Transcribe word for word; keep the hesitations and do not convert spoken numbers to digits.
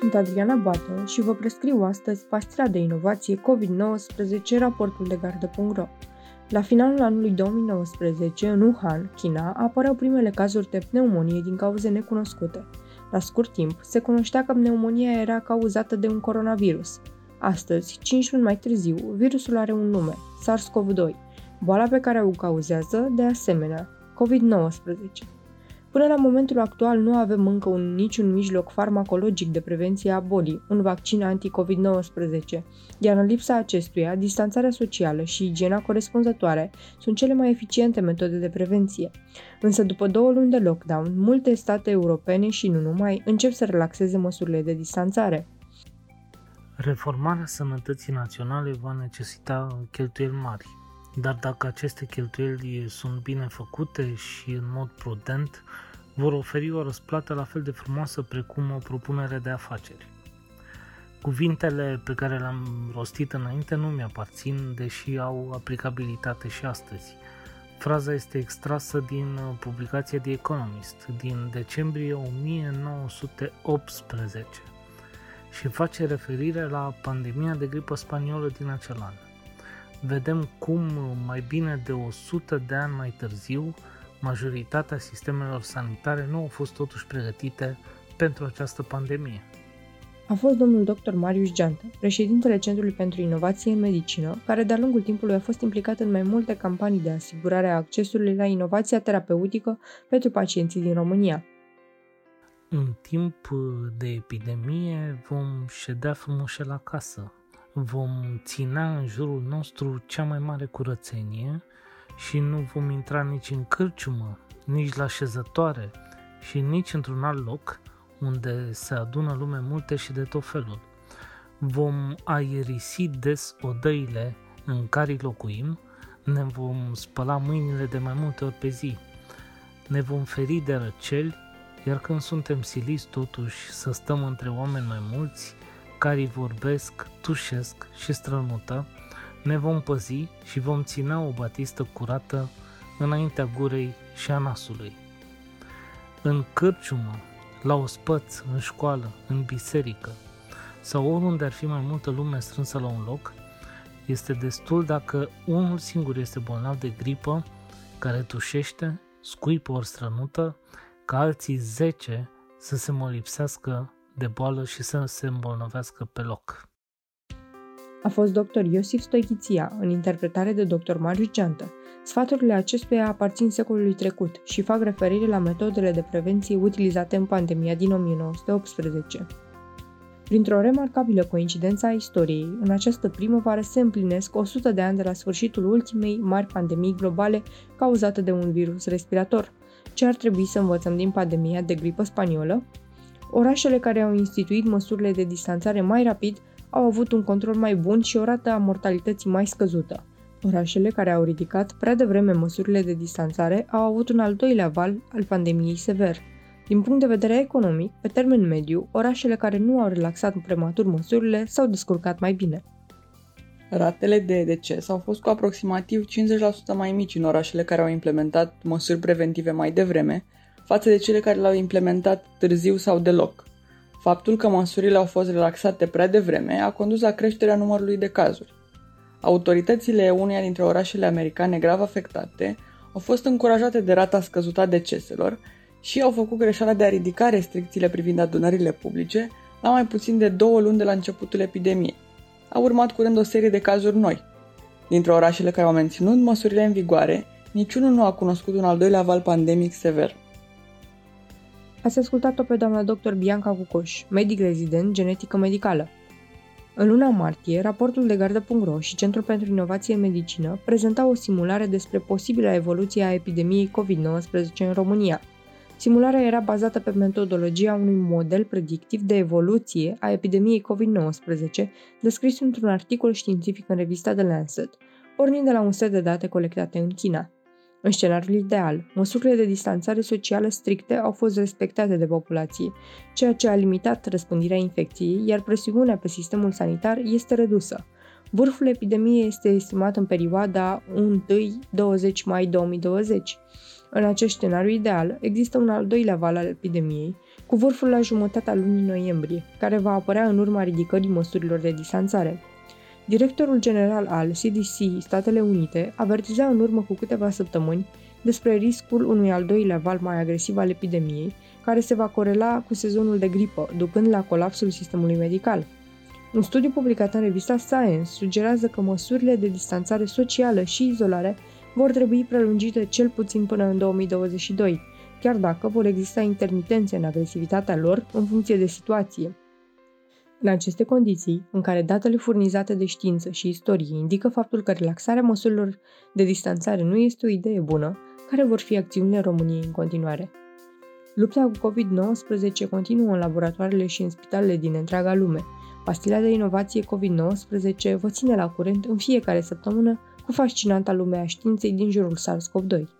sunt Adriana Bată și vă prescriu astăzi pastila de inovație covid nouăsprezece, raportul de gardă punct ro. La finalul anului două mii nouăsprezece, în Wuhan, China, apăreau primele cazuri de pneumonie din cauze necunoscute. La scurt timp, se cunoștea că pneumonia era cauzată de un coronavirus. Astăzi, cinci luni mai târziu, virusul are un nume, SARS-CoV doi, boala pe care o cauzează, de asemenea, covid nouăsprezece. Până la momentul actual nu avem încă un, niciun mijloc farmacologic de prevenție a bolii, un vaccin anti-covid nouăsprezece, iar în lipsa acestuia, distanțarea socială și igiena corespunzătoare sunt cele mai eficiente metode de prevenție. Însă după două luni de lockdown, multe state europene și nu numai încep să relaxeze măsurile de distanțare. Reformarea sănătății naționale va necesita cheltuieli mari, dar dacă aceste cheltuieli sunt bine făcute și în mod prudent, vor oferi o răsplată la fel de frumoasă precum o propunere de afaceri. Cuvintele pe care le-am rostit înainte nu mi-aparțin, deși au aplicabilitate și astăzi. Fraza este extrasă din publicația The Economist din decembrie o mie nouă sute optsprezece și face referire la pandemia de gripă spaniolă din acel an. Vedem cum, mai bine de o sută de ani mai târziu, majoritatea sistemelor sanitare nu au fost totuși pregătite pentru această pandemie. A fost domnul doctor Marius Geantă, președintele Centrului pentru Inovație în Medicină, care de-a lungul timpului a fost implicat în mai multe campanii de asigurare a accesului la inovația terapeutică pentru pacienții din România. În timp de epidemie vom ședea frumușel acasă. Vom ținea în jurul nostru cea mai mare curățenie și nu vom intra nici în cârciumă, nici la șezătoare și nici într-un alt loc unde se adună lume multe și de tot felul. Vom aerisi des odăile în care locuim, ne vom spăla mâinile de mai multe ori pe zi, ne vom feri de răceli, iar când suntem siliți totuși să stăm între oameni mai mulți, care vorbesc, tușesc și strănută, ne vom păzi și vom ține o batistă curată înaintea gurei și a nasului. În cârciumă, la ospăț, în școală, în biserică sau oriunde ar fi mai multă lume strânsă la un loc, este destul dacă unul singur este bolnav de gripă, care tușește, scuipă ori strănută, ca alții zece să se molipsească de boală și să se îmbolnăvească pe loc. A fost doctor Iosif Stoichiția, în interpretare de doctor Marius Ciantă. Sfaturile acestuia aparțin secolului trecut și fac referire la metodele de prevenție utilizate în pandemia din o mie nouă sute optsprezece. Printr-o remarcabilă coincidență a istoriei, în această primăvară se împlinesc o sută de ani de la sfârșitul ultimei mari pandemii globale cauzate de un virus respirator. Ce ar trebui să învățăm din pandemia de gripă spaniolă? Orașele care au instituit măsurile de distanțare mai rapid au avut un control mai bun și o rată a mortalității mai scăzută. Orașele care au ridicat prea devreme măsurile de distanțare au avut un al doilea val al pandemiei sever. Din punct de vedere economic, pe termen mediu, orașele care nu au relaxat prematur măsurile s-au descurcat mai bine. Ratele de deces au fost cu aproximativ cincizeci la sută mai mici în orașele care au implementat măsuri preventive mai devreme, față de cele care l-au implementat târziu sau deloc. Faptul că măsurile au fost relaxate prea devreme a condus la creșterea numărului de cazuri. Autoritățile uneia dintre orașele americane grav afectate au fost încurajate de rata scăzută a deceselor și au făcut greșeala de a ridica restricțiile privind adunările publice la mai puțin de două luni de la începutul epidemiei. A urmat curând o serie de cazuri noi. Dintre orașele care au menținut măsurile în vigoare, niciunul nu a cunoscut un al doilea val pandemic sever. Ați ascultat-o pe doamna doctor Bianca Cucoș, medic rezident genetică medicală. În luna martie, raportul de gardă punct ro și Centrul pentru Inovație în Medicină prezentau o simulare despre posibila evoluție a epidemiei covid nouăsprezece în România. Simularea era bazată pe metodologia unui model predictiv de evoluție a epidemiei covid nouăsprezece, descris într-un articol științific în revista The Lancet, pornind de la un set de date colectate în China. În scenariul ideal, măsurile de distanțare socială stricte au fost respectate de populație, ceea ce a limitat răspândirea infecției, iar presiunea pe sistemul sanitar este redusă. Vârful epidemiei este estimat în perioada unu - douăzeci mai două mii douăzeci. În acest scenariu ideal, există un al doilea val al epidemiei, cu vârful la jumătatea lunii noiembrie, care va apărea în urma ridicării măsurilor de distanțare. Directorul general al C D C, Statele Unite, avertiza în urmă cu câteva săptămâni despre riscul unui al doilea val mai agresiv al epidemiei, care se va corela cu sezonul de gripă, ducând la colapsul sistemului medical. Un studiu publicat în revista Science sugerează că măsurile de distanțare socială și izolare vor trebui prelungite cel puțin până în două mii douăzeci și doi, chiar dacă vor exista intermitențe în agresivitatea lor în funcție de situație. În aceste condiții, în care datele furnizate de știință și istorie indică faptul că relaxarea măsurilor de distanțare nu este o idee bună, care vor fi acțiunile României în continuare? Lupta cu covid nouăsprezece continuă în laboratoarele și în spitalele din întreaga lume. Pastila de inovație covid nouăsprezece vă ține la curent în fiecare săptămână cu fascinanta lume a științei din jurul SARS-CoV doi.